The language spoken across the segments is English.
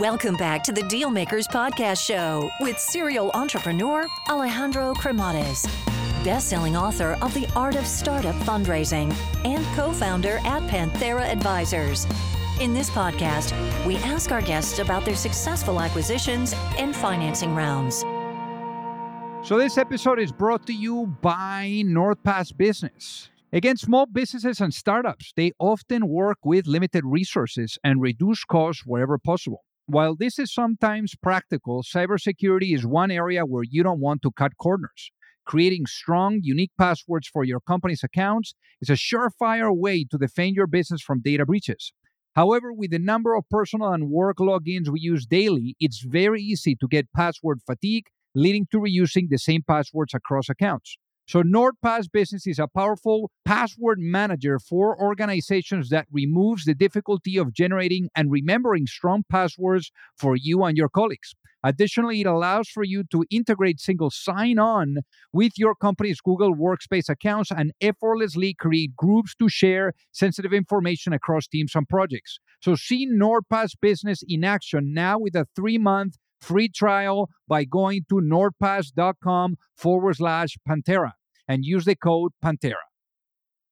Welcome back to the Dealmakers Podcast Show with serial entrepreneur Alejandro Cremades, best-selling author of The Art of Startup Fundraising and co-founder at Panthera Advisors. In this podcast, we ask our guests about their successful acquisitions and financing rounds. So this episode is brought to you by NordPass Business. Again, small businesses and startups, they often work with limited resources and reduce costs wherever possible. While this is sometimes practical, cybersecurity is one area where you don't want to cut corners. Creating strong, unique passwords for your company's accounts is a surefire way to defend your business from data breaches. However, with the number of personal and work logins we use daily, it's very easy to get password fatigue, leading to reusing the same passwords across accounts. So NordPass Business is a powerful password manager for organizations that removes the difficulty of generating and remembering strong passwords for you and your colleagues. Additionally, it allows for you to integrate single sign-on with your company's Google Workspace accounts and effortlessly create groups to share sensitive information across teams and projects. So see NordPass Business in action now with a 3-month free trial by going to nordpass.com/Panthera and use the code Panthera.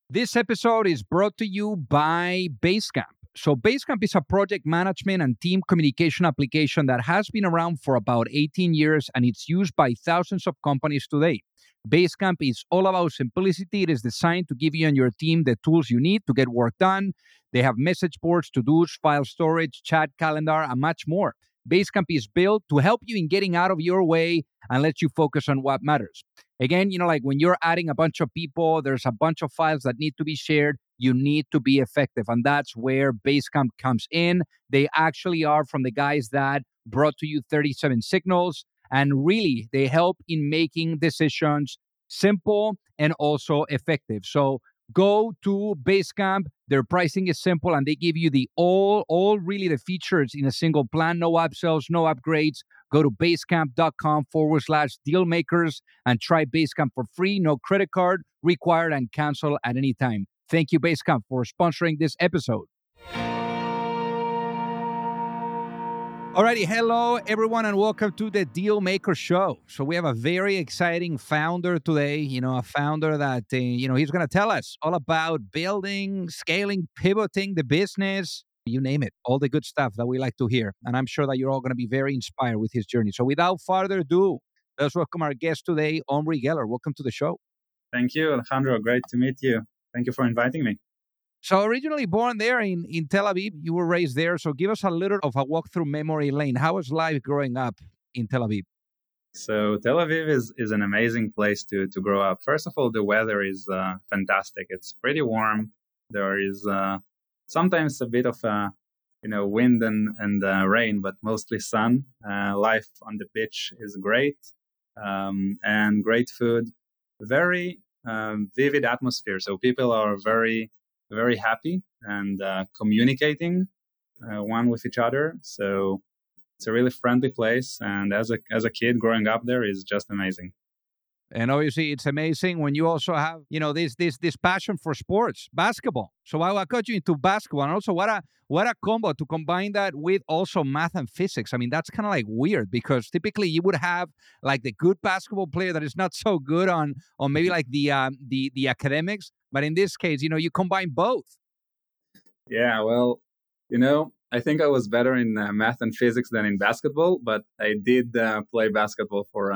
This episode is brought to you by Basecamp. So Basecamp is a project management and team communication application that has been around for about 18 years, and it's used by thousands of companies today. Basecamp is all about simplicity. It is designed to give you and your team the tools you need to get work done. They have message boards, to-dos, file storage, chat, calendar, and much more. Basecamp is built to help you in getting out of your way and let you focus on what matters. Again, like when you're adding a bunch of people, there's a bunch of files that need to be shared. You need to be effective. And that's where Basecamp comes in. They actually are from the guys that brought to you 37 Signals. And really, they help in making decisions simple and also effective. So go to Basecamp. Their pricing is simple, and they give you the all really the features in a single plan. No upsells, no upgrades. Go to basecamp.com/dealmakers and try Basecamp for free. No credit card required and cancel at any time. Thank you, Basecamp, for sponsoring this episode. Alrighty, hello everyone and welcome to the Dealmaker Show. So we have a very exciting founder today, a founder that, he's going to tell us all about building, scaling, pivoting the business, you name it, all the good stuff that we like to hear. And I'm sure that you're all going to be very inspired with his journey. So without further ado, let's welcome our guest today, Omri Geller. Welcome to the show. Thank you, Alejandro. Great to meet you. Thank you for inviting me. So originally born there in Tel Aviv, you were raised there. So give us a little of a walk through memory lane. How was life growing up in Tel Aviv? So Tel Aviv is an amazing place to grow up. First of all, the weather is fantastic. It's pretty warm. There is sometimes a bit of wind and rain, but mostly sun. Life on the beach is great, and great food. Very vivid atmosphere. So people are very happy and communicating one with each other. So it's a really friendly place. And as a kid growing up there is just amazing. And obviously it's amazing when you also have, this passion for sports, basketball. So I got you into basketball, and also what a combo to combine that with also math and physics. I mean, that's kind of like weird, because typically you would have like the good basketball player that is not so good on maybe like the academics. But in this case, you combine both. Yeah, well, I think I was better in math and physics than in basketball, but I did play basketball for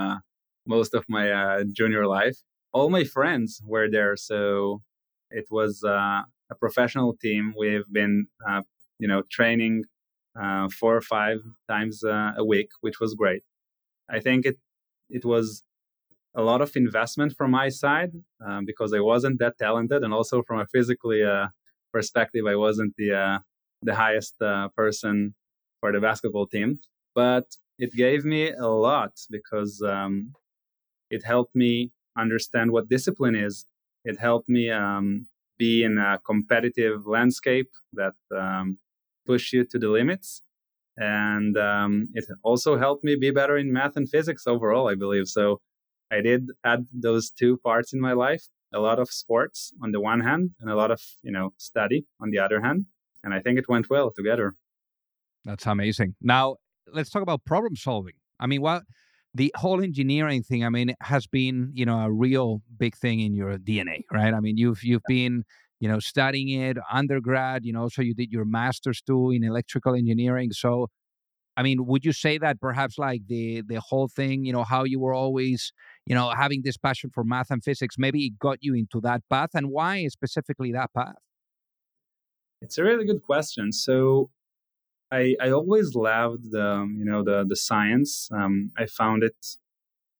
most of my junior life. All my friends were there, so it was a professional team. We've been, training 4 or 5 times a week, which was great. I think it was a lot of investment from my side because I wasn't that talented, and also from a physically perspective, I wasn't the highest person for the basketball team. But it gave me a lot because it helped me understand what discipline is. It helped me be in a competitive landscape that pushed you to the limits. And it also helped me be better in math and physics overall, I believe. So I did add those two parts in my life, a lot of sports on the one hand and a lot of, study on the other hand. And I think it went well together. That's amazing. Now, let's talk about problem solving. I mean, what the whole engineering thing, I mean, has been, you know, a real big thing in your DNA, right? I mean, you've been, you know, studying it undergrad, you know, so you did your master's too in electrical engineering. So, I mean, would you say that perhaps like the whole thing, you know, how you were always, you know, having this passion for math and physics, maybe it got you into that path, and why specifically that path? It's a really good question. So I always loved the science. I found it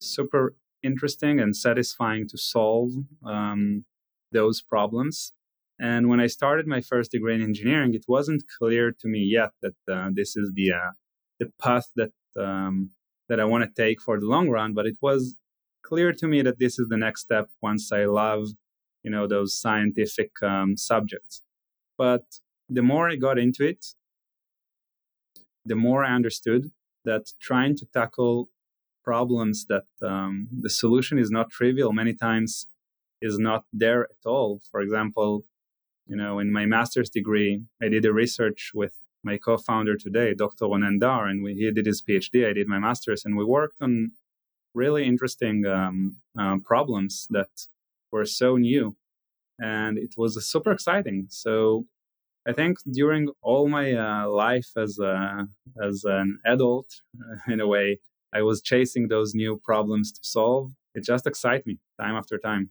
super interesting and satisfying to solve those problems. And when I started my first degree in engineering, it wasn't clear to me yet that this is the path that that I want to take for the long run. But it was clear to me that this is the next step once I love, you know, those scientific subjects. But the more I got into it, the more I understood that trying to tackle problems that the solution is not trivial many times is not there at all. For example, you know, in my master's degree, I did a research with my co-founder today, Dr. Ronen Dar, and he did his PhD, I did my master's, and we worked on really interesting problems that were so new. And it was super exciting. So I think during all my life as an adult, in a way, I was chasing those new problems to solve. It just excites me time after time.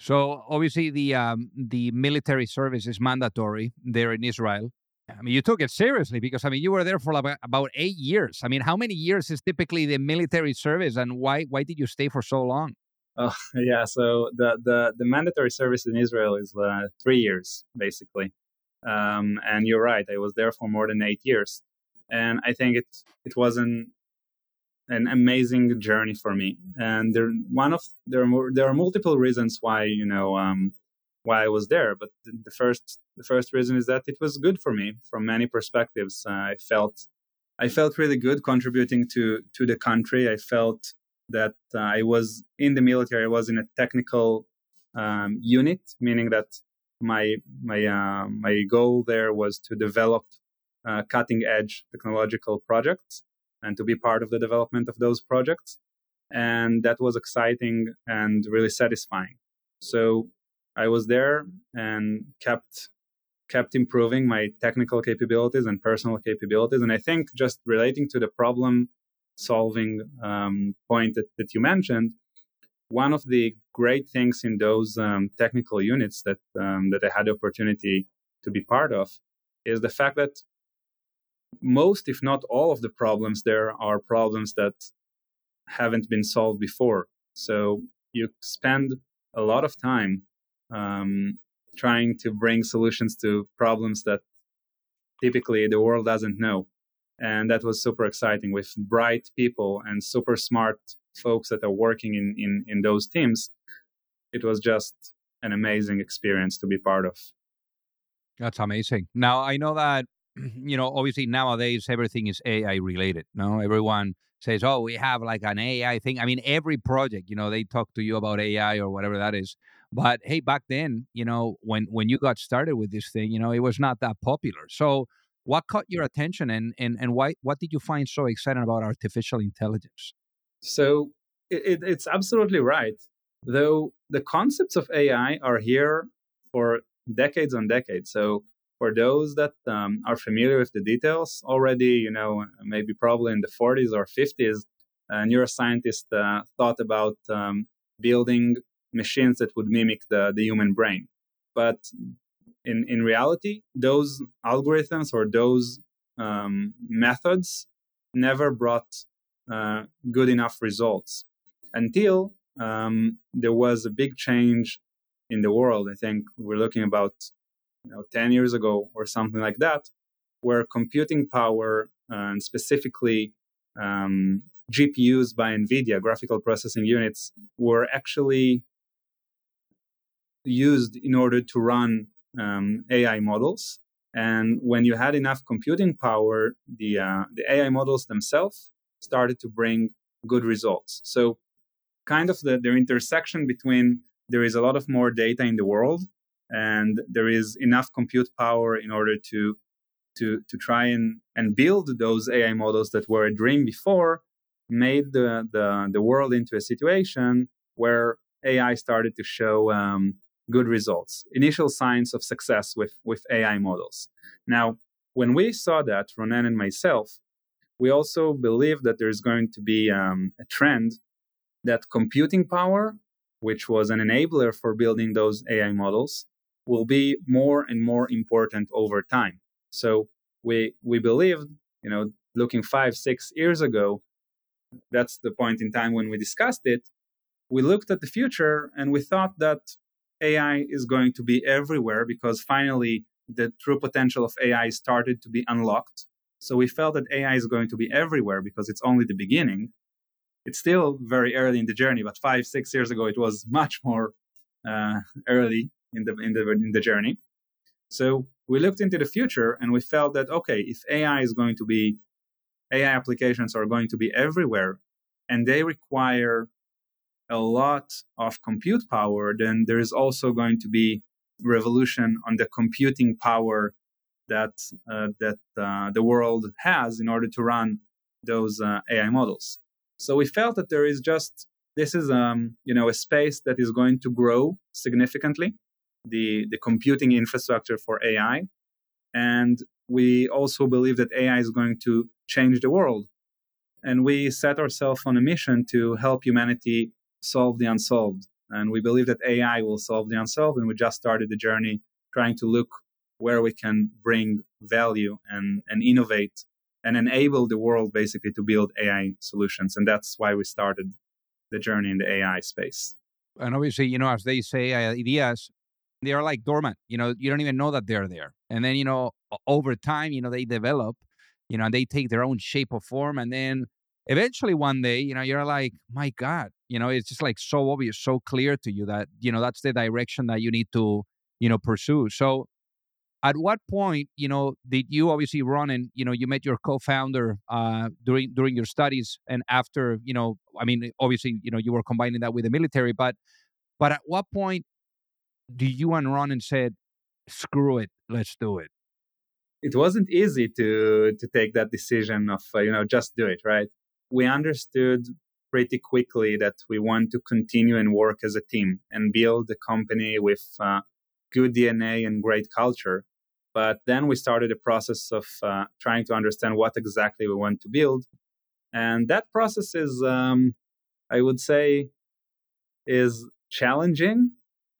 So obviously the military service is mandatory there in Israel. I mean, you took it seriously because, I mean, you were there for about 8 years. I mean, how many years is typically the military service, and why did you stay for so long? Yeah, so the mandatory service in Israel is 3 years, basically. And you're right, I was there for more than 8 years. And I think it was an amazing journey for me. And there are multiple reasons why, you know, why I was there. But the first reason is that it was good for me from many perspectives. I felt really good contributing to the country. I felt that I was in the military. I was in a technical unit, meaning that my goal there was to develop cutting edge technological projects and to be part of the development of those projects. And that was exciting and really satisfying. So I was there and kept improving my technical capabilities and personal capabilities. And I think just relating to the problem solving point that you mentioned, one of the great things in those technical units that I had the opportunity to be part of is the fact that most, if not all, of the problems there are problems that haven't been solved before. So you spend a lot of time trying to bring solutions to problems that typically the world doesn't know. And that was super exciting with bright people and super smart folks that are working in those teams. It was just an amazing experience to be part of. That's amazing. Now, I know that, you know, obviously nowadays everything is AI related. No, everyone says, oh, we have like an AI thing. I mean, every project, you know, they talk to you about AI or whatever that is. But hey, back then, you know, when you got started with this thing, you know, it was not that popular. So what caught your attention and why? What did you find so exciting about artificial intelligence? So it's absolutely right. Though the concepts of AI are here for decades and decades. So for those that are familiar with the details already, you know, maybe probably in the 40s or 50s, neuroscientists thought about building machines that would mimic the human brain. But in reality, those algorithms or those methods never brought good enough results until there was a big change in the world. I think we're looking about 10 years ago or something like that, where computing power and specifically GPUs by NVIDIA, graphical processing units, were actually used in order to run AI models. And when you had enough computing power, the AI models themselves started to bring good results. So kind of the intersection between there is a lot of more data in the world and there is enough compute power in order to to try and build those AI models that were a dream before, made the world into a situation where AI started to show good results, initial signs of success with AI models. Now, when we saw that, Ronen and myself, we also believe that there's going to be a trend that computing power, which was an enabler for building those AI models, will be more and more important over time. So we believed, looking 5-6 years ago, that's the point in time when we discussed it, we looked at the future and we thought that AI is going to be everywhere because finally the true potential of AI started to be unlocked. So we felt that AI is going to be everywhere because it's only the beginning. It's still very early in the journey, but 5-6 years ago it was much more early in the journey. So we looked into the future and we felt that if AI applications are going to be everywhere, and they require a lot of compute power, then there is also going to be revolution on the computing power that the world has in order to run those AI models. So we felt that there is a space that is going to grow significantly, the computing infrastructure for AI, and we also believe that AI is going to change the world. And we set ourselves on a mission to help humanity solve the unsolved. And we believe that AI will solve the unsolved. And we just started the journey trying to look where we can bring value and innovate and enable the world basically to build AI solutions. And that's why we started the journey in the AI space. And obviously, as they say, ideas, they are like dormant. You don't even know that they're there. And then, over time, they develop, and they take their own shape or form. And then eventually one day, you're like, my God, it's just like so obvious, so clear to you that, that's the direction that you need to, pursue. So at what point, did you obviously run and, you met your co-founder during your studies and after, obviously, you were combining that with the military, but at what point do you and Ronen said, screw it, let's do it? It wasn't easy to take that decision of, just do it, right? We understood pretty quickly that we want to continue and work as a team and build a company with good DNA and great culture. But then we started a process of trying to understand what exactly we want to build. And that process is, I would say, is challenging.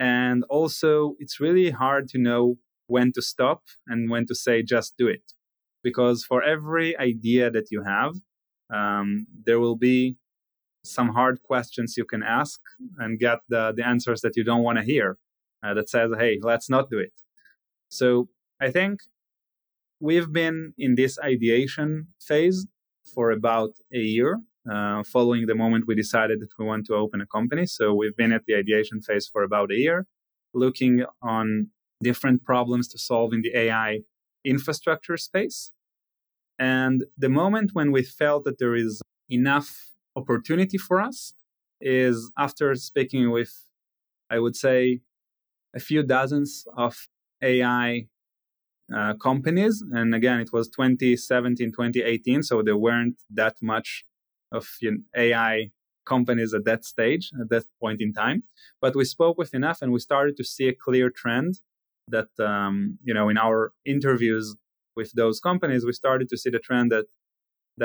And also, it's really hard to know when to stop and when to say, just do it. Because for every idea that you have, there will be some hard questions you can ask and get the answers that you don't want to hear that says, hey, let's not do it. So I think we've been in this ideation phase for about a year, following the moment we decided that we want to open a company. So we've been at the ideation phase for about a year, looking on different problems to solve in the AI infrastructure space. And the moment when we felt that there is enough opportunity for us is after speaking with, I would say, a few dozens of AI companies. And again, it was 2017, 2018, so there weren't that much of AI companies at that stage, at that point in time. But we spoke with enough and we started to see a clear trend that, in our interviews with those companies, we started to see the trend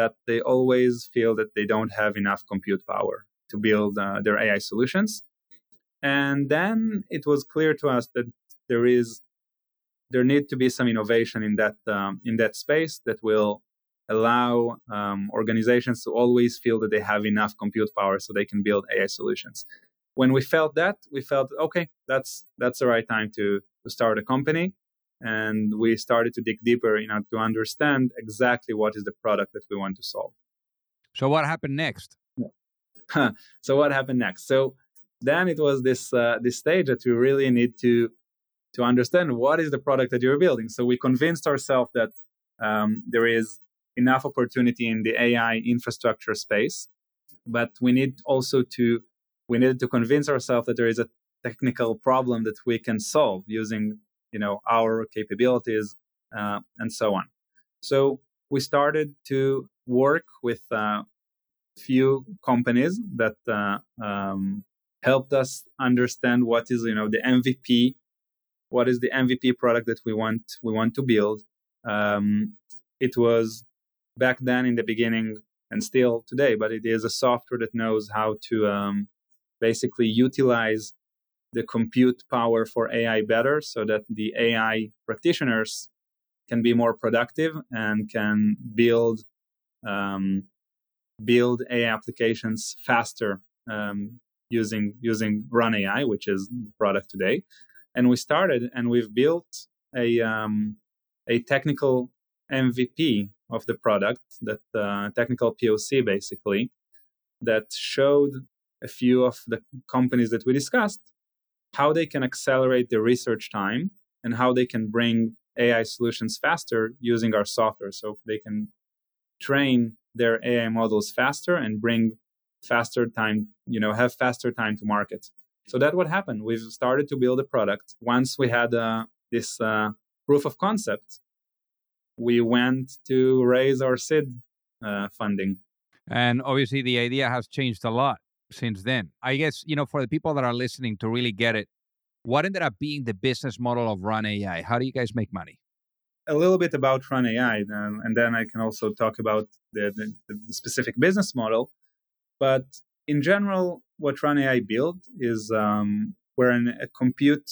that they always feel that they don't have enough compute power to build their AI solutions. And then it was clear to us that there need to be some innovation in that space that will allow organizations to always feel that they have enough compute power so they can build AI solutions. When we felt that, that's the right time to start a company. And we started to dig deeper, to understand exactly what is the product that we want to solve. So what happened next? Yeah. So then it was this stage that we really need to understand what is the product that you're building. So we convinced ourselves that there is enough opportunity in the AI infrastructure space, but we needed to convince ourselves that there is a technical problem that we can solve using our capabilities and so on. So we started to work with a few companies that helped us understand what is, the MVP, what is the MVP product that we want to build. It was back then in the beginning and still today, but it is a software that knows how to basically utilize the compute power for AI better so that the AI practitioners can be more productive and can build AI applications faster using Run:AI, which is the product today. And we started and we've built a technical MVP of the product, that technical POC basically, that showed a few of the companies that we discussed how they can accelerate the research time and how they can bring AI solutions faster using our software. So they can train their AI models faster and bring faster time, have faster time to market. So that's what happened. We've started to build a product. Once we had this proof of concept, we went to raise our seed funding. And obviously the idea has changed a lot since then. I guess, for the people that are listening to really get it, what ended up being the business model of Run:AI? How do you guys make money? A little bit about Run:AI, and then I can also talk about the specific business model. But in general, what Run:AI built is we're a compute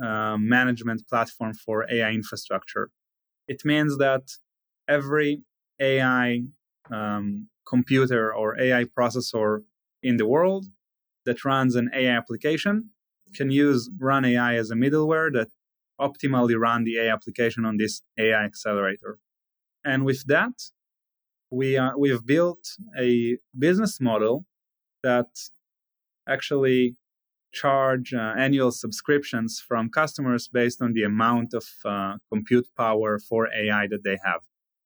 management platform for AI infrastructure. It means that every AI computer or AI processor in the world that runs an AI application can use Run:AI as a middleware that optimally run the AI application on this AI accelerator. And with that, we've built a business model that actually charge annual subscriptions from customers based on the amount of compute power for AI that they have.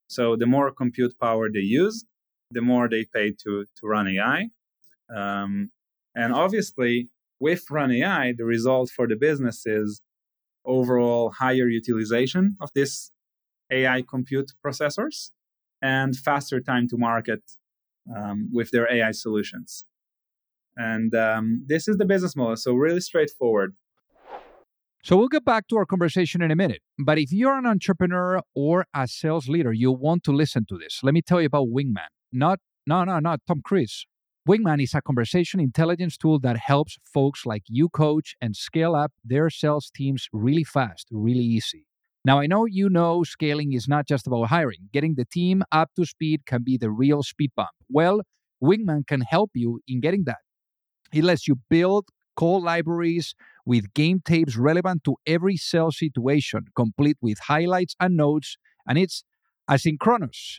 So the more compute power they use, the more they pay to Run:AI. And obviously, with Run:AI, the result for the business is overall higher utilization of this AI compute processors and faster time to market with their AI solutions. And this is the business model, so really straightforward. So we'll get back to our conversation in a minute. But if you're an entrepreneur or a sales leader, you want to listen to this. Let me tell you about Wingman. Not Tom Cruise. Wingman is a conversation intelligence tool that helps folks like you coach and scale up their sales teams really fast, really easy. Now, I know scaling is not just about hiring. Getting the team up to speed can be the real speed bump. Well, Wingman can help you in getting that. It lets you build call libraries with game tapes relevant to every sales situation, complete with highlights and notes, and it's asynchronous.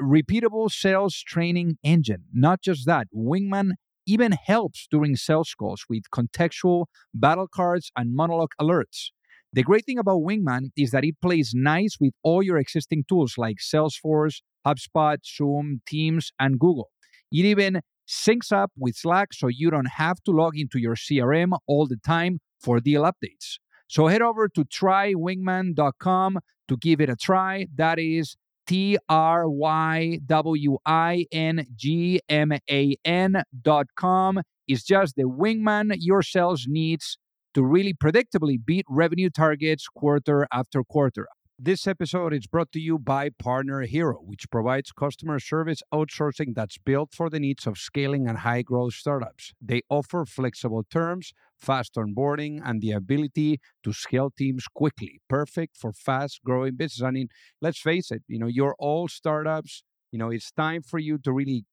Repeatable sales training engine. Not just that, Wingman even helps during sales calls with contextual battle cards and monologue alerts. The great thing about Wingman is that it plays nice with all your existing tools like Salesforce, HubSpot, Zoom, Teams, and Google. It even syncs up with Slack so you don't have to log into your CRM all the time for deal updates. So head over to trywingman.com to give it a try. That is trywingman.com. It's just the Wingman your sales needs to really predictably beat revenue targets quarter after quarter. This episode is brought to you by Partner Hero, which provides customer service outsourcing that's built for the needs of scaling and high-growth startups. They offer flexible terms, fast onboarding, and the ability to scale teams quickly. Perfect for fast-growing business. Let's face it, you're all startups. It's time for you to really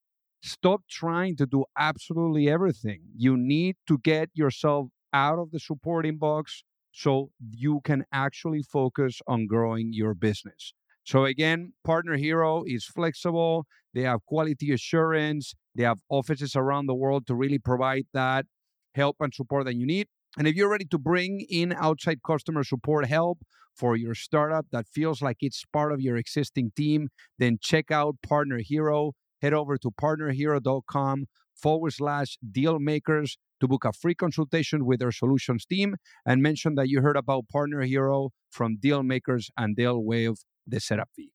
stop trying to do absolutely everything. You need to get yourself out of the support inbox so you can actually focus on growing your business. So again, Partner Hero is flexible. They have quality assurance. They have offices around the world to really provide that help and support that you need. And if you're ready to bring in outside customer support help for your startup that feels like it's part of your existing team, then check out Partner Hero. Head over to partnerhero.com/dealmakers to book a free consultation with their solutions team and mention that you heard about Partner Hero from Dealmakers and they'll waive the setup fee.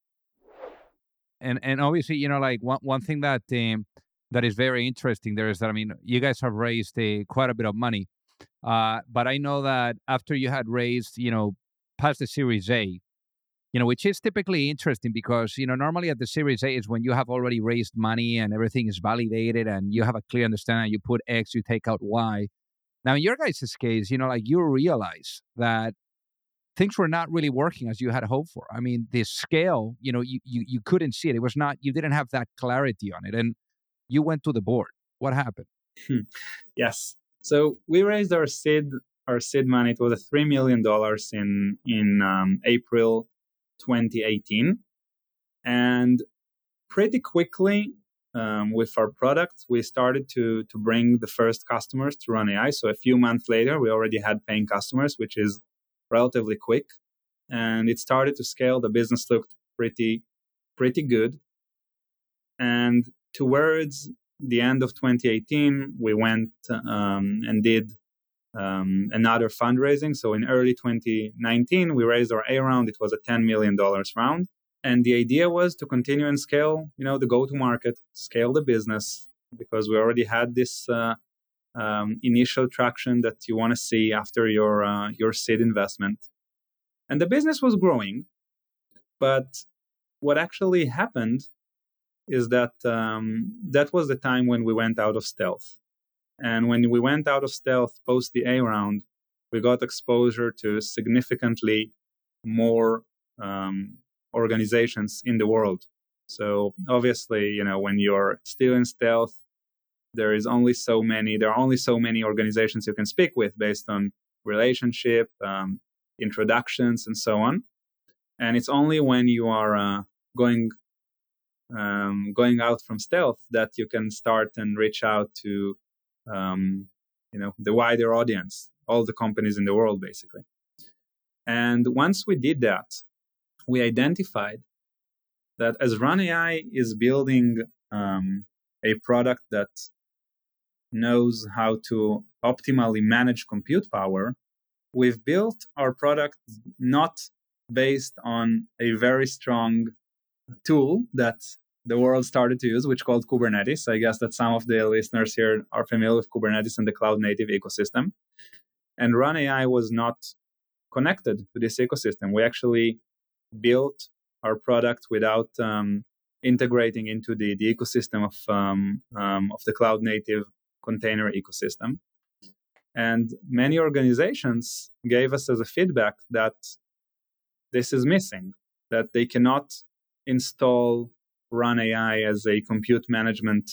And obviously, you know, like one thing that that is very interesting there is that, I mean, you guys have raised quite a bit of money, but I know that after you had raised, you know, past the Series A, you know, which is typically interesting because, you know, normally at the Series A is when you have already raised money and everything is validated and you have a clear understanding. You put X, you take out Y. Now, in your guys' case, you know, like you realize that things were not really working as you had hoped for. I mean, the scale, you know, you couldn't see it. It was not, you didn't have that clarity on it. And you went to the board. What happened? Yes. So we raised our seed money. It was a $3 million in April 2018. And pretty quickly, with our product, we started to bring the first customers to Run:AI. So a few months later, we already had paying customers, which is relatively quick. And it started to scale. The business looked pretty good. And towards the end of 2018, we went and did another fundraising. So in early 2019, we raised our A round. It was a $10 million round. And the idea was to continue and scale, you know, the go-to-market, scale the business, because we already had this initial traction that you want to see after your seed investment. And the business was growing. But what actually happened is that that was the time when we went out of stealth. And when we went out of stealth post the A round, we got exposure to significantly more organizations in the world. So obviously, you know, when you're still in stealth, there are only so many organizations you can speak with based on relationship, introductions, and so on. And it's only when you are going out from stealth that you can start and reach out to you know, the wider audience, all the companies in the world, basically. And once we did that, we identified that as Run:AI is building a product that knows how to optimally manage compute power, we've built our product not based on a very strong tool that the world started to use, which called Kubernetes. I guess that some of the listeners here are familiar with Kubernetes and the cloud-native ecosystem. And Run:AI was not connected to this ecosystem. We actually built our product without integrating into the ecosystem of the cloud-native container ecosystem. And many organizations gave us as a feedback that this is missing, that they cannot install Run:AI as a compute management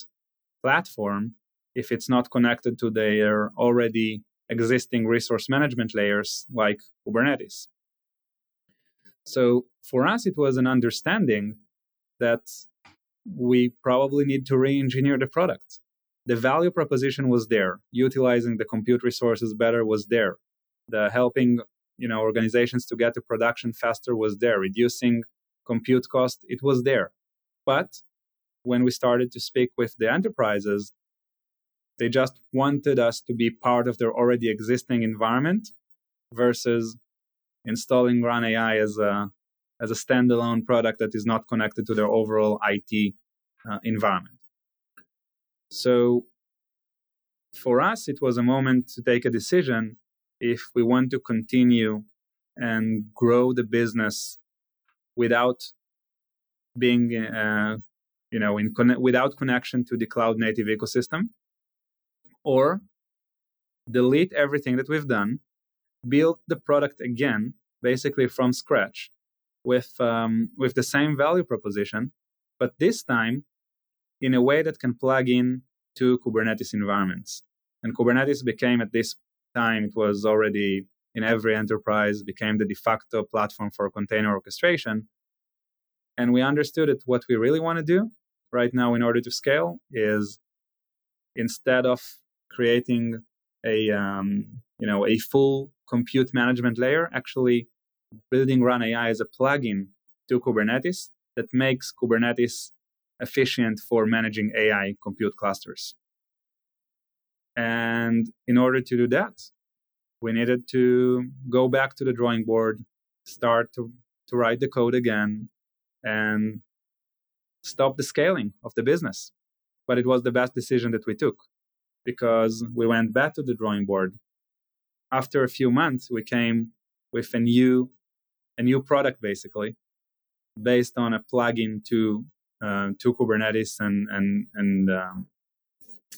platform if it's not connected to their already existing resource management layers like Kubernetes. So for us, it was an understanding that we probably need to re-engineer the product. The value proposition was there. Utilizing the compute resources better was there. The helping, you know, organizations to get to production faster was there. Reducing compute cost, it was there. But when we started to speak with the enterprises, they just wanted us to be part of their already existing environment versus installing Run:AI as a standalone product that is not connected to their overall IT environment. So for us, it was a moment to take a decision if we want to continue and grow the business without being, without connection to the cloud-native ecosystem, or delete everything that we've done, build the product again, basically from scratch, with the same value proposition, but this time in a way that can plug in to Kubernetes environments. And Kubernetes became, at this time, it was already in every enterprise, became the de facto platform for container orchestration. And we understood that what we really want to do right now in order to scale is, instead of creating a full compute management layer, actually building Run:AI as a plugin to Kubernetes that makes Kubernetes efficient for managing AI compute clusters. And in order to do that, we needed to go back to the drawing board, start to write the code again, and stop the scaling of the business. But it was the best decision that we took because we went back to the drawing board. After a few months, we came with a new product, basically, based on a plugin to Kubernetes, and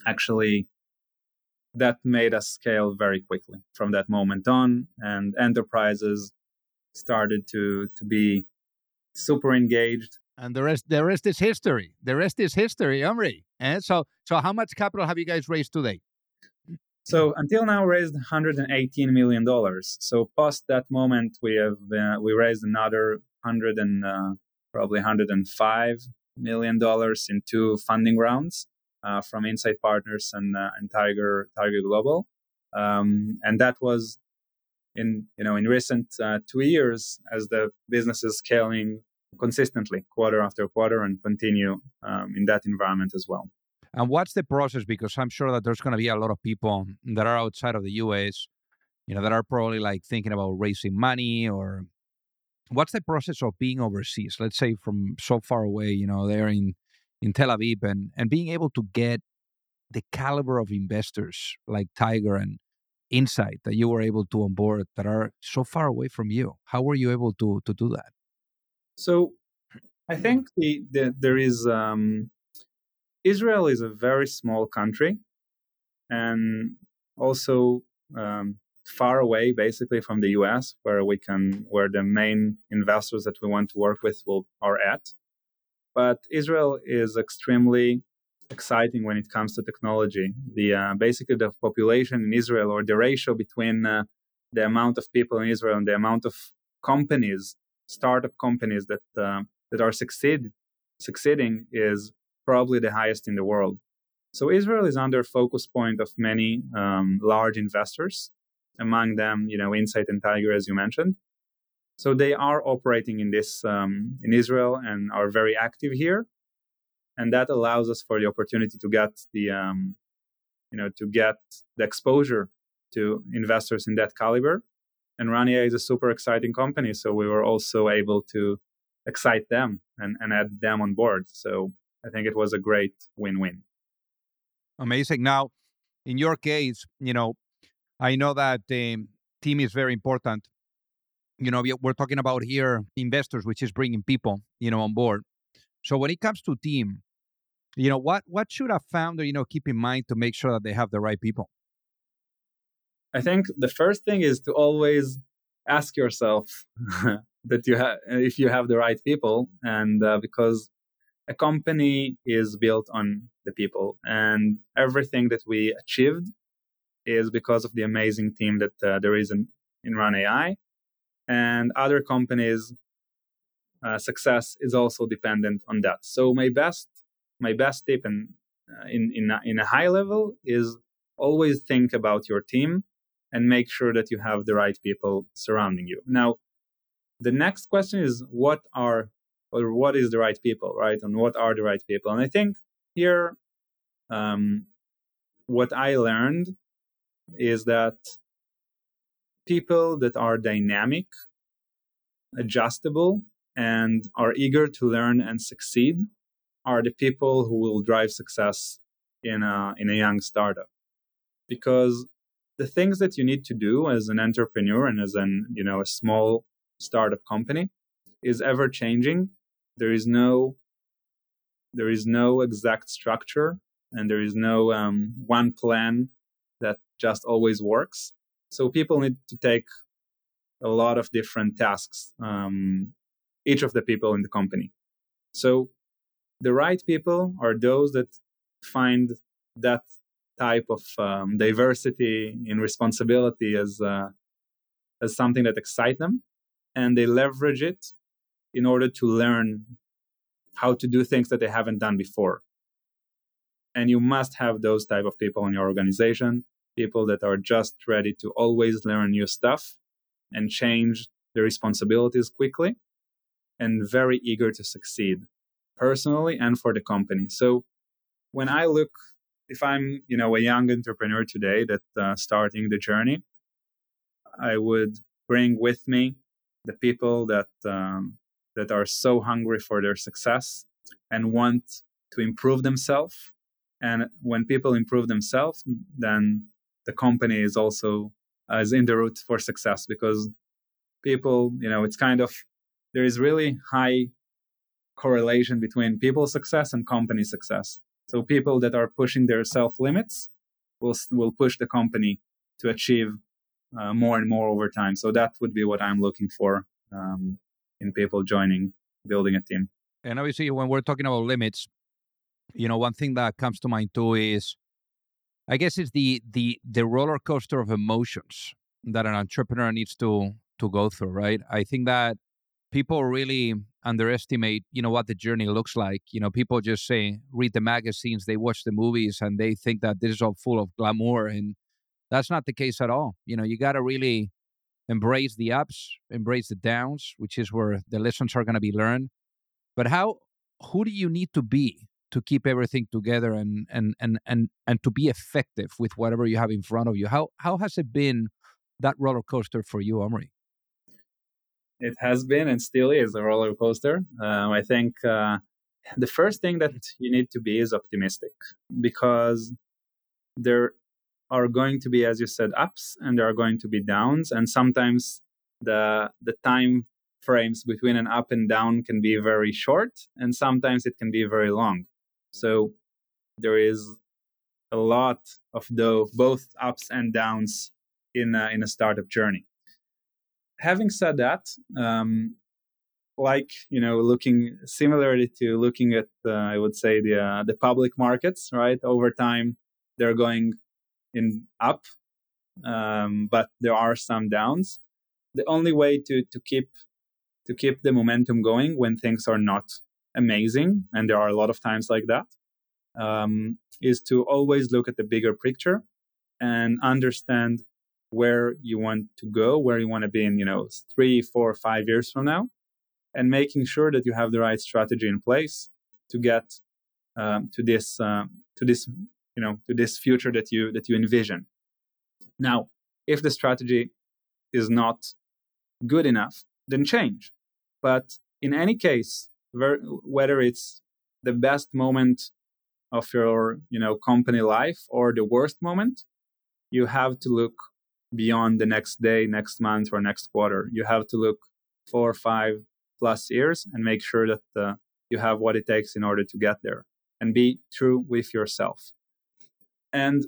actually that made us scale very quickly from that moment on. And enterprises started to be super engaged. And the rest is history. The rest is history, Omri. And so how much capital have you guys raised today? So until now, raised $118 million. So past that moment, we raised another $105 million in two funding rounds from Insight Partners and Tiger Global, and that was in recent 2 years as the business is scaling consistently quarter after quarter and continue in that environment as well. And what's the process? Because I'm sure that there's going to be a lot of people that are outside of the US, that are probably like thinking about raising money. Or what's the process of being overseas? Let's say from so far away, they're in Tel Aviv, and being able to get the caliber of investors like Tiger and Insight that you were able to onboard that are so far away from you. How were you able to do that? So I think there is... Israel is a very small country and also far away, basically, from the US, where the main investors that we want to work with are at. But Israel is extremely exciting when it comes to technology. Basically, the population in Israel, or the ratio between the amount of people in Israel and the amount of companies, startup companies that are succeeding, is probably the highest in the world. So Israel is under focus point of many large investors, among them, Insight and Tiger, as you mentioned. So they are operating in this in Israel and are very active here, and that allows us for the opportunity to get the exposure to investors in that caliber. And Run:AI is a super exciting company, so we were also able to excite them and add them on board. So I think it was a great win-win. Amazing. Now, in your case, I know that the team is very important. We're talking about here investors, which is bringing people, on board. So when it comes to team, what should a founder, keep in mind to make sure that they have the right people? I think the first thing is to always ask yourself that if you have the right people, and because a company is built on the people, and everything that we achieved is because of the amazing team that there is in Run:AI. And other companies' success is also dependent on that. So my best tip, and in a high level, is always think about your team and make sure that you have the right people surrounding you. Now, the next question is what is the right people, right? And what are the right people? And I think here, what I learned is that people that are dynamic, adjustable, and are eager to learn and succeed are the people who will drive success in a young startup. Because the things that you need to do as an entrepreneur and as a small startup company is ever changing. There is no exact structure, and there is no one plan that just always works. So people need to take a lot of different tasks, each of the people in the company. So the right people are those that find that type of diversity in responsibility as something that excites them, and they leverage it in order to learn how to do things that they haven't done before. And you must have those type of people in your organization, people that are just ready to always learn new stuff and change the responsibilities quickly, and very eager to succeed personally and for the company. So when I look, if I'm a young entrepreneur today that starting the journey, I would bring with me the people that are so hungry for their success and want to improve themselves. And when people improve themselves, then the company is also is in the route for success, because people, you know, it's kind of, there is really high correlation between people's success and company success. So people that are pushing their self limits will push the company to achieve more and more over time. So that would be what I'm looking for in people joining, building a team. And obviously, when we're talking about limits, you know, one thing that comes to mind too is, I guess, it's the roller coaster of emotions that an entrepreneur needs to go through, right? I think that people really underestimate, you know, what the journey looks like. You know, people just say, read the magazines, they watch the movies, and they think that this is all full of glamour. And that's not the case at all. You know, you got to really embrace the ups, embrace the downs, which is where the lessons are going to be learned. But who do you need to be to keep everything together and to be effective with whatever you have in front of you? How has it been, that roller coaster, for you, Omri? It has been and still is a roller coaster. I think the first thing that you need to be is optimistic, because there are going to be, as you said, ups, and there are going to be downs. And sometimes the time frames between an up and down can be very short, and sometimes it can be very long. So there is a lot of both ups and downs in a startup journey. Having said that, looking at, I would say, the public markets, right? Over time, they're going up, but there are some downs. The only way to keep the momentum going when things are not amazing, and there are a lot of times like that, is to always look at the bigger picture and understand where you want to go, where you want to be in, 3, 4, 5 years from now, and making sure that you have the right strategy in place to get to this future that you envision. Now, if the strategy is not good enough, then change. But in any case, whether it's the best moment of your, company life or the worst moment, you have to look beyond the next day, next month, or next quarter. You have to look 4 or 5+ years and make sure that you have what it takes in order to get there, and be true with yourself. And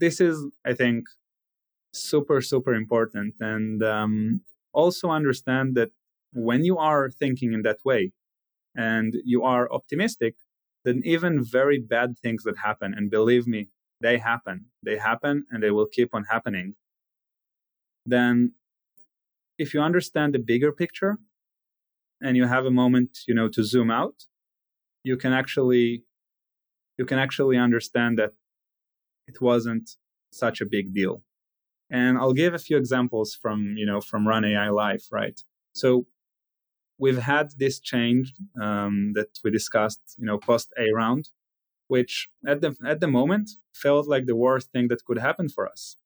this is, I think, super, super important. And also understand that when you are thinking in that way and you are optimistic, then even very bad things that happen, and believe me, they happen. They happen, and they will keep on happening. Then if you understand the bigger picture and you have a moment, to zoom out, you can actually understand that it wasn't such a big deal. And I'll give a few examples from Run:AI Live, right? So we've had this change that we discussed, post A round, which at the moment felt like the worst thing that could happen for us.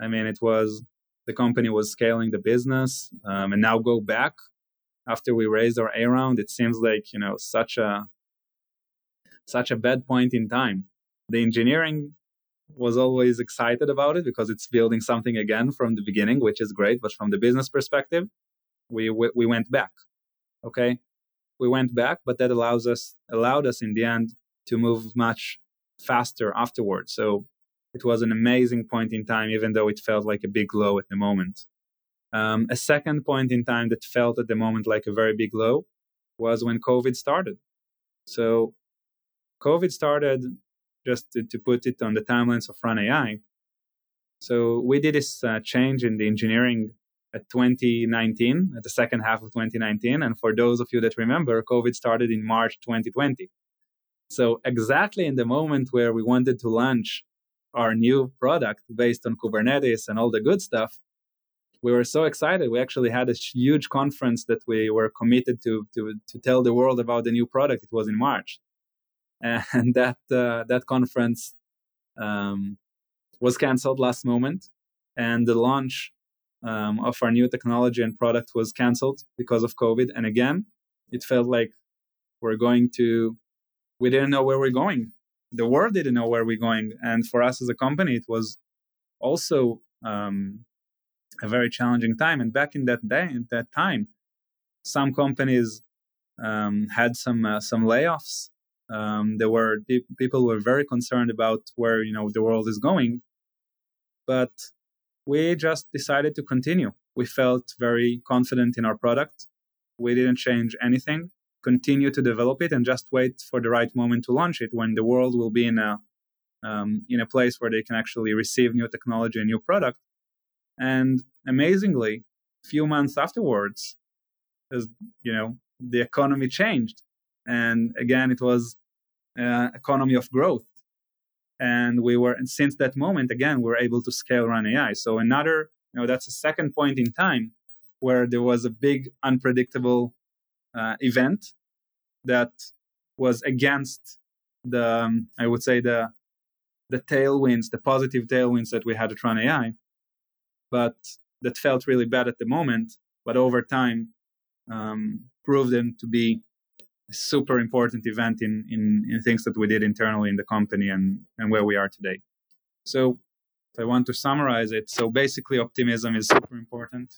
I mean, it was, the company was scaling the business, and now go back after we raised our A round. It seems like, such a bad point in time. The engineering was always excited about it because it's building something again from the beginning, which is great. But from the business perspective, we went back. Okay, we went back, but that allowed us in the end to move much faster afterwards. So it was an amazing point in time, even though it felt like a big low at the moment. A second point in time that felt at the moment like a very big low was when COVID started. So COVID started, just to put it on the timelines of Run:AI. So we did this change in the engineering at the second half of 2019. And for those of you that remember, COVID started in March 2020. So exactly in the moment where we wanted to launch our new product based on Kubernetes and all the good stuff, we were so excited. We actually had a huge conference that we were committed to tell the world about the new product. It was in March. And that conference was canceled last moment. And the launch of our new technology and product was canceled because of COVID. And again, it felt like We're going to, we didn't know where we're going. The world didn't know where we're going. And for us as a company, it was also a very challenging time. And back in that day, at that time, some companies had some layoffs. There were people were very concerned about where, you know, the world is going. But we just decided to continue. We felt very confident in our product. We didn't change anything, continue to develop it, and just wait for the right moment to launch it when the world will be in a place where they can actually receive new technology and new product. And amazingly, a few months afterwards, as you know, the economy changed. And again, it was economy of growth. And we were, and since that moment, again, we were able to scale Run:AI. So another, you know, that's a second point in time where there was a big unpredictable event that was against the, I would say the tailwinds, the positive tailwinds that we had at Run:AI, but that felt really bad at the moment, but over time proved them to be a super important event in things that we did internally in the company and where we are today. So if I want to summarize it, so basically optimism is super important.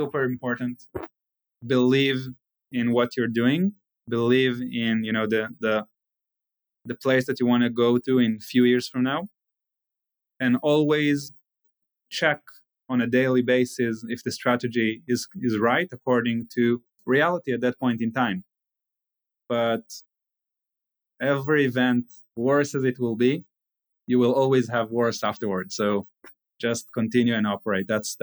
Super important. Believe in what you're doing. Believe in, you know, the place that you want to go to in a few years from now. And always check on a daily basis if the strategy is right according to reality at that point in time. But every event, worse as it will be, you will always have worse afterwards. So just continue and operate. That's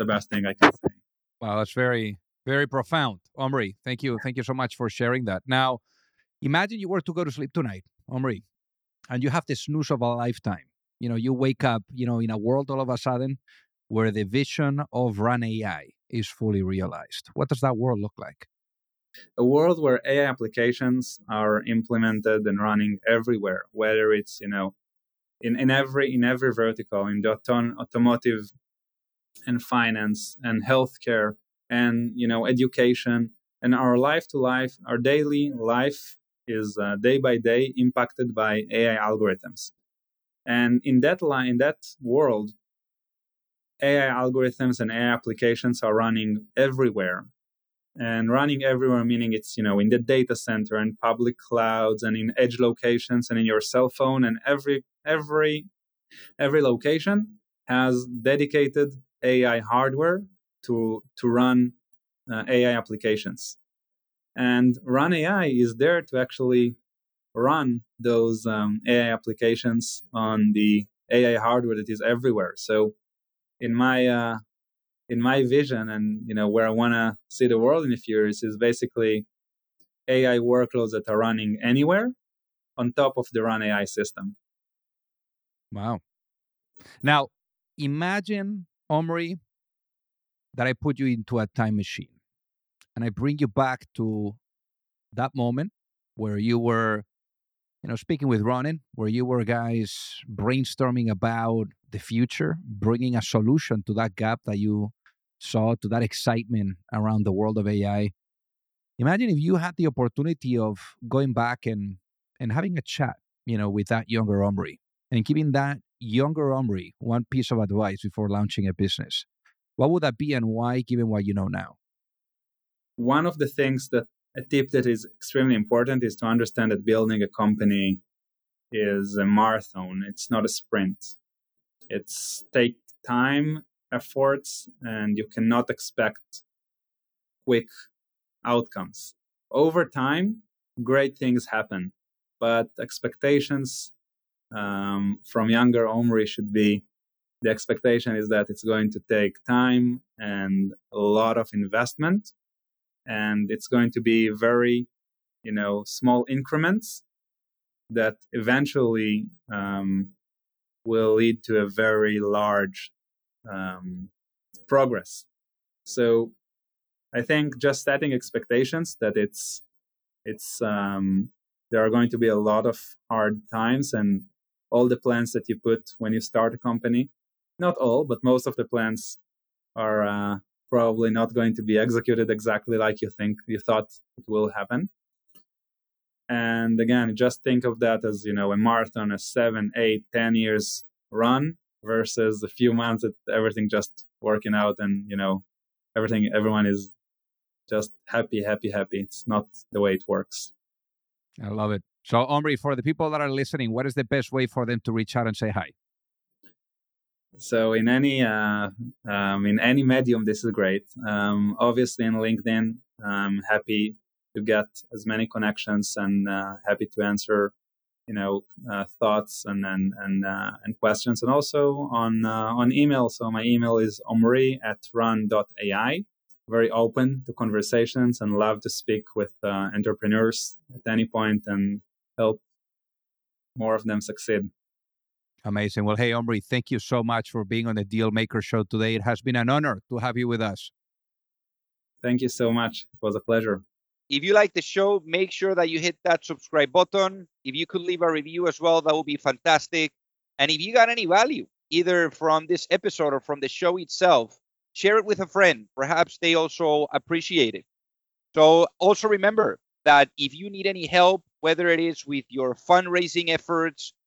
the best thing I can say. Wow, that's very, very profound. Omri, thank you. Thank you so much for sharing that. Now, imagine you were to go to sleep tonight, Omri, and you have the snooze of a lifetime. You know, you wake up, you know, in a world all of a sudden where the vision of Run:AI is fully realized. What does that world look like? A world where AI applications are implemented and running everywhere, whether it's, you know, in every vertical, in the automotive and finance and healthcare and, you know, education. And our life to life, our daily life is day by day impacted by AI algorithms. And in that world, AI algorithms and AI applications are running everywhere. And running everywhere, meaning it's, you know, in the data center and public clouds and in edge locations and in your cell phone, and every location has dedicated AI hardware to run AI applications. And Run:AI is there to actually run those AI applications on the AI hardware that is everywhere. So in my vision, and you know where I want to see the world in a few years, is basically AI workloads that are running anywhere on top of the Run:AI system. Wow! Now, imagine, Omri, that I put you into a time machine, and I bring you back to that moment where you were, you know, speaking with Ronen, where you were guys brainstorming about the future, bringing a solution to that gap that you saw, to that excitement around the world of AI. Imagine if you had the opportunity of going back and having a chat, you know, with that younger Omri and giving that younger Omri one piece of advice before launching a business. What would that be and why, given what you know now? One of the things a tip that is extremely important is to understand that building a company is a marathon. It's not a sprint. It's take time, efforts, and you cannot expect quick outcomes. Over time, great things happen, but expectations from younger Omri should be, the expectation is that it's going to take time and a lot of investment, and it's going to be very, you know, small increments that eventually will lead to a very large progress. So I think just setting expectations that it's there are going to be a lot of hard times, and all the plans that you put when you start a company, not all, but most of the plans are probably not going to be executed exactly like you thought it will happen. And again, just think of that as, you know, a marathon, a 7, 8, 10 years run versus a few months that everything just working out and, you know, everything, everyone is just happy. It's not the way it works. I love it. So Omri, for the people that are listening, what is the best way for them to reach out and say hi? So in any medium, this is great. Obviously in LinkedIn, I'm happy to get as many connections and happy to answer, you know, thoughts and questions. And also on email. So my email is omri@run.ai. Very open to conversations and love to speak with entrepreneurs at any point and help more of them succeed. Amazing. Well, hey, Omri, thank you so much for being on the Deal Maker Show today. It has been an honor to have you with us. Thank you so much. It was a pleasure. If you like the show, make sure that you hit that subscribe button. If you could leave a review as well, that would be fantastic. And if you got any value, either from this episode or from the show itself, share it with a friend. Perhaps they also appreciate it. So also remember that if you need any help, whether it is with your fundraising efforts